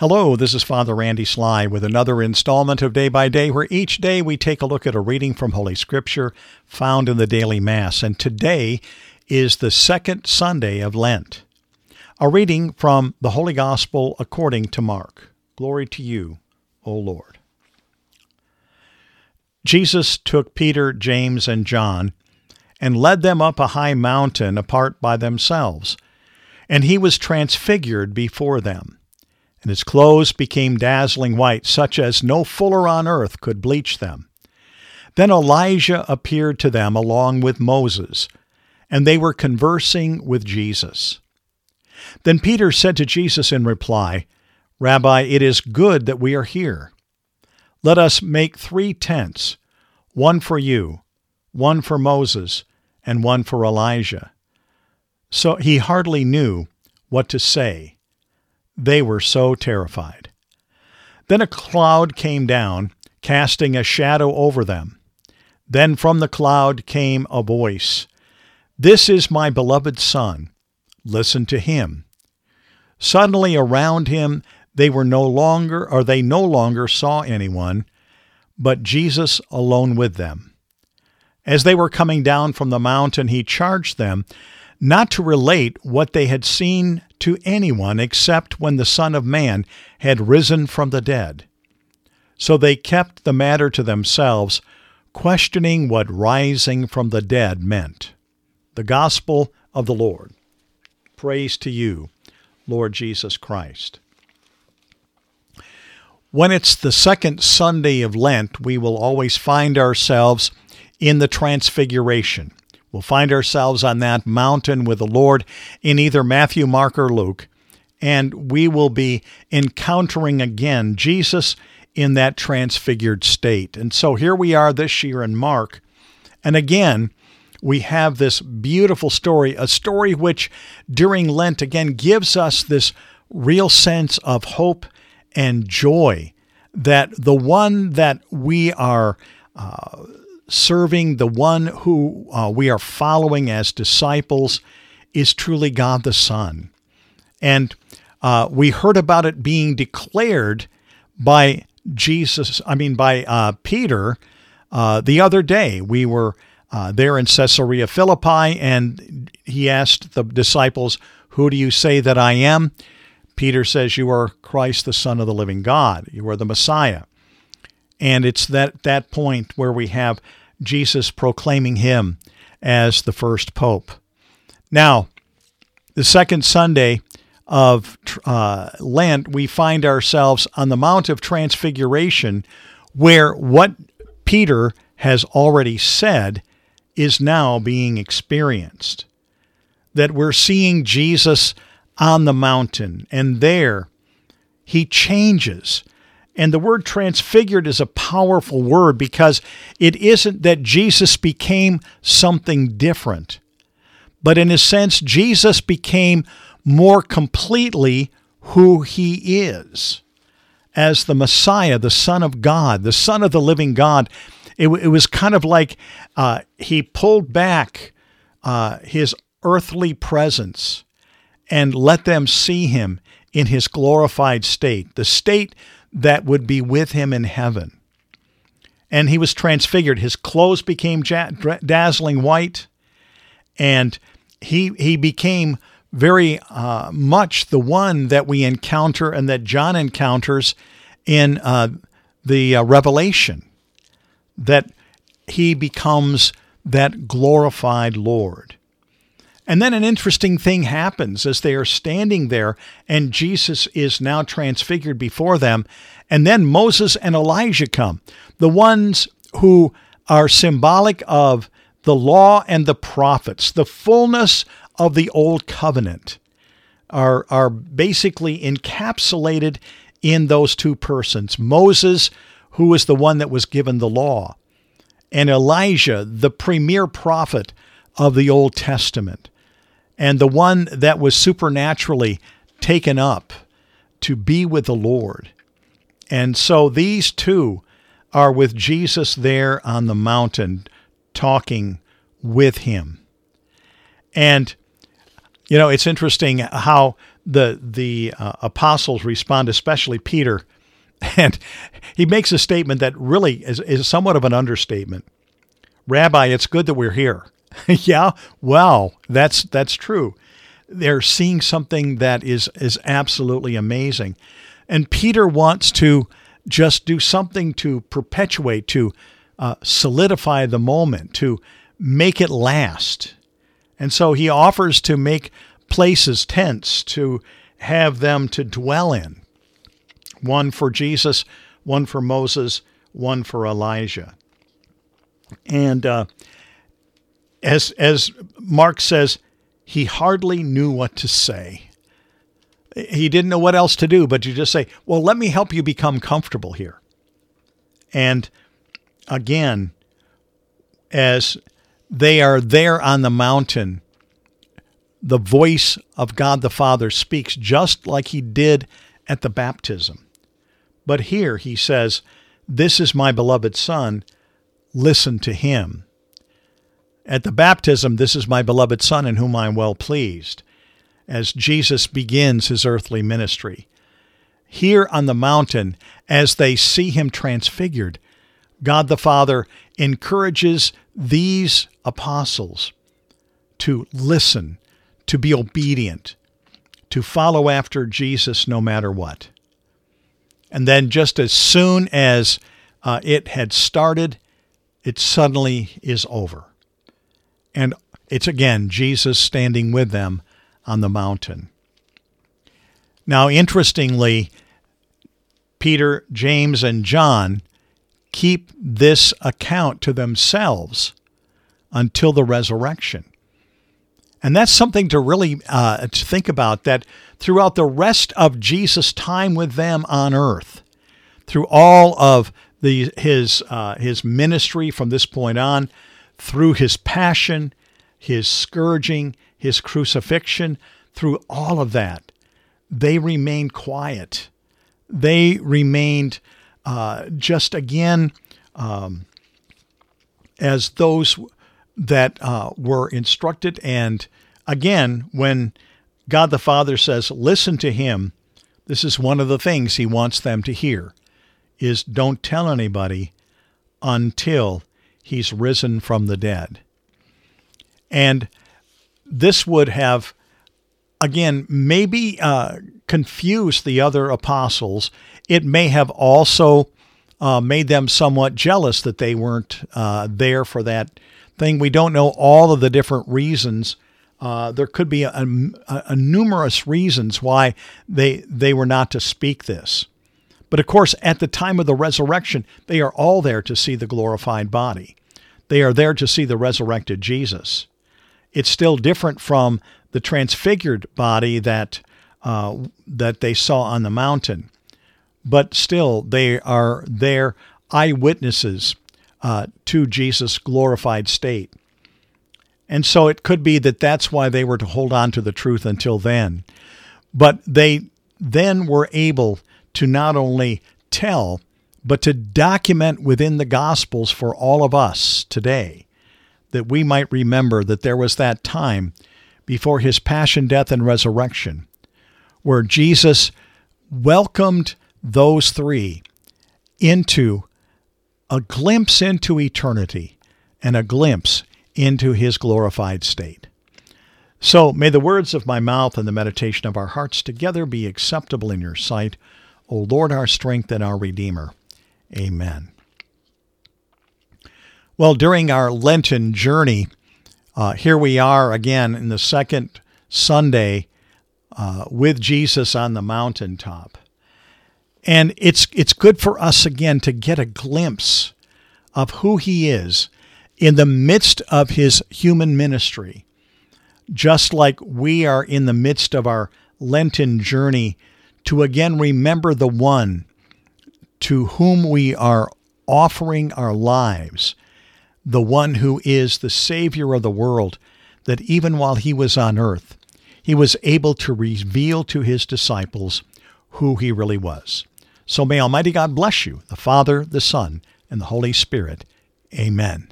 Hello, this is Father Randy Sly with another installment of Day by Day, where each day we take a look at a reading from Holy Scripture found in the Daily Mass. And today is the Second Sunday of Lent. A reading from the Holy Gospel according to Mark. Glory to you, O Lord. Jesus took Peter, James, and John, and led them up a high mountain apart by themselves. And he was transfigured before them. And his clothes became dazzling white, such as no fuller on earth could bleach them. Then Elijah appeared to them along with Moses, and they were conversing with Jesus. Then Peter said to Jesus in reply, "Rabbi, it is good that we are here. Let us make three tents, one for you, one for Moses, and one for Elijah." So he hardly knew what to say. They were so terrified. Then a cloud came down, casting a shadow over them. Then from the cloud came a voice, "This is my beloved Son. Listen to him." Suddenly around him they no longer saw anyone, but Jesus alone with them. As they were coming down from the mountain, he charged them not to relate what they had seen to anyone except when the Son of Man had risen from the dead. So they kept the matter to themselves, questioning what rising from the dead meant. The Gospel of the Lord. Praise to you, Lord Jesus Christ. When it's the second Sunday of Lent, we will always find ourselves in the Transfiguration. We'll find ourselves on that mountain with the Lord in either Matthew, Mark, or Luke, and we will be encountering again Jesus in that transfigured state. And so here we are this year in Mark, and again, we have this beautiful story, a story which during Lent again gives us this real sense of hope and joy that the one that we are serving, the one who we are following as disciples, is truly God the Son. And we heard about it being declared by Peter the other day. We were there in Caesarea Philippi, and he asked the disciples, "Who do you say that I am?" Peter says, "You are Christ, the Son of the living God. You are the Messiah." And it's that point where we have Jesus proclaiming him as the first pope. Now, the second Sunday of Lent, we find ourselves on the Mount of Transfiguration, where what Peter has already said is now being experienced. That we're seeing Jesus on the mountain, and there he changes. And the word transfigured is a powerful word, because it isn't that Jesus became something different, but in a sense, Jesus became more completely who he is as the Messiah, the Son of God, the Son of the living God. It was kind of like he pulled back his earthly presence and let them see him in his glorified state, the state that would be with him in heaven. And he was transfigured. His clothes became dazzling white, and he became very much the one that we encounter and that John encounters in the Revelation, that he becomes that glorified Lord. And then an interesting thing happens as they are standing there, and Jesus is now transfigured before them. And then Moses and Elijah come, the ones who are symbolic of the law and the prophets. The fullness of the old covenant are basically encapsulated in those two persons. Moses, who was the one that was given the law, and Elijah, the premier prophet of the Old Testament, and the one that was supernaturally taken up to be with the Lord. And so these two are with Jesus there on the mountain, talking with him. And, you know, it's interesting how the apostles respond, especially Peter, and he makes a statement that really is somewhat of an understatement. Rabbi, it's good that we're here. Yeah, wow, that's true. They're seeing something that is absolutely amazing. And Peter wants to just do something to perpetuate, to solidify the moment, to make it last. And so he offers to make places, tents, to have them to dwell in. One for Jesus, one for Moses, one for Elijah. And as Mark says, he hardly knew what to say. He didn't know what else to do, but to just say, well, let me help you become comfortable here. And again, as they are there on the mountain, the voice of God the Father speaks just like he did at the baptism. But here he says, this is my beloved Son, listen to him. At the baptism, this is my beloved Son in whom I am well pleased, as Jesus begins his earthly ministry. Here on the mountain, as they see him transfigured, God the Father encourages these apostles to listen, to be obedient, to follow after Jesus no matter what. And then just as soon as it had started, it suddenly is over. And it's again Jesus standing with them on the mountain. Now, interestingly, Peter, James, and John keep this account to themselves until the resurrection. And that's something to really to think about, that throughout the rest of Jesus' time with them on earth, through all of his ministry from this point on, through his passion, his scourging, his crucifixion, through all of that, they remained quiet. They remained just again as those that were instructed. And again, when God the Father says, listen to him, this is one of the things he wants them to hear, is don't tell anybody until he's risen from the dead. And this would have, again, maybe confused the other apostles. It may have also made them somewhat jealous that they weren't there for that thing. We don't know all of the different reasons. There could be a numerous reasons why they were not to speak this. But of course, at the time of the resurrection, they are all there to see the glorified body. They are there to see the resurrected Jesus. It's still different from the transfigured body that they saw on the mountain. But still, they are there eyewitnesses to Jesus' glorified state. And so it could be that that's why they were to hold on to the truth until then. But they then were able to not only tell, but to document within the Gospels for all of us today, that we might remember that there was that time before his passion, death, and resurrection where Jesus welcomed those three into a glimpse into eternity and a glimpse into his glorified state. So may the words of my mouth and the meditation of our hearts together be acceptable in your sight, O Lord, our strength and our Redeemer. Amen. Well, during our Lenten journey, here we are again in the second Sunday with Jesus on the mountaintop. And it's good for us again to get a glimpse of who he is in the midst of his human ministry, just like we are in the midst of our Lenten journey, to again remember the one to whom we are offering our lives, the one who is the Savior of the world, that even while he was on earth, he was able to reveal to his disciples who he really was. So may Almighty God bless you, the Father, the Son, and the Holy Spirit. Amen.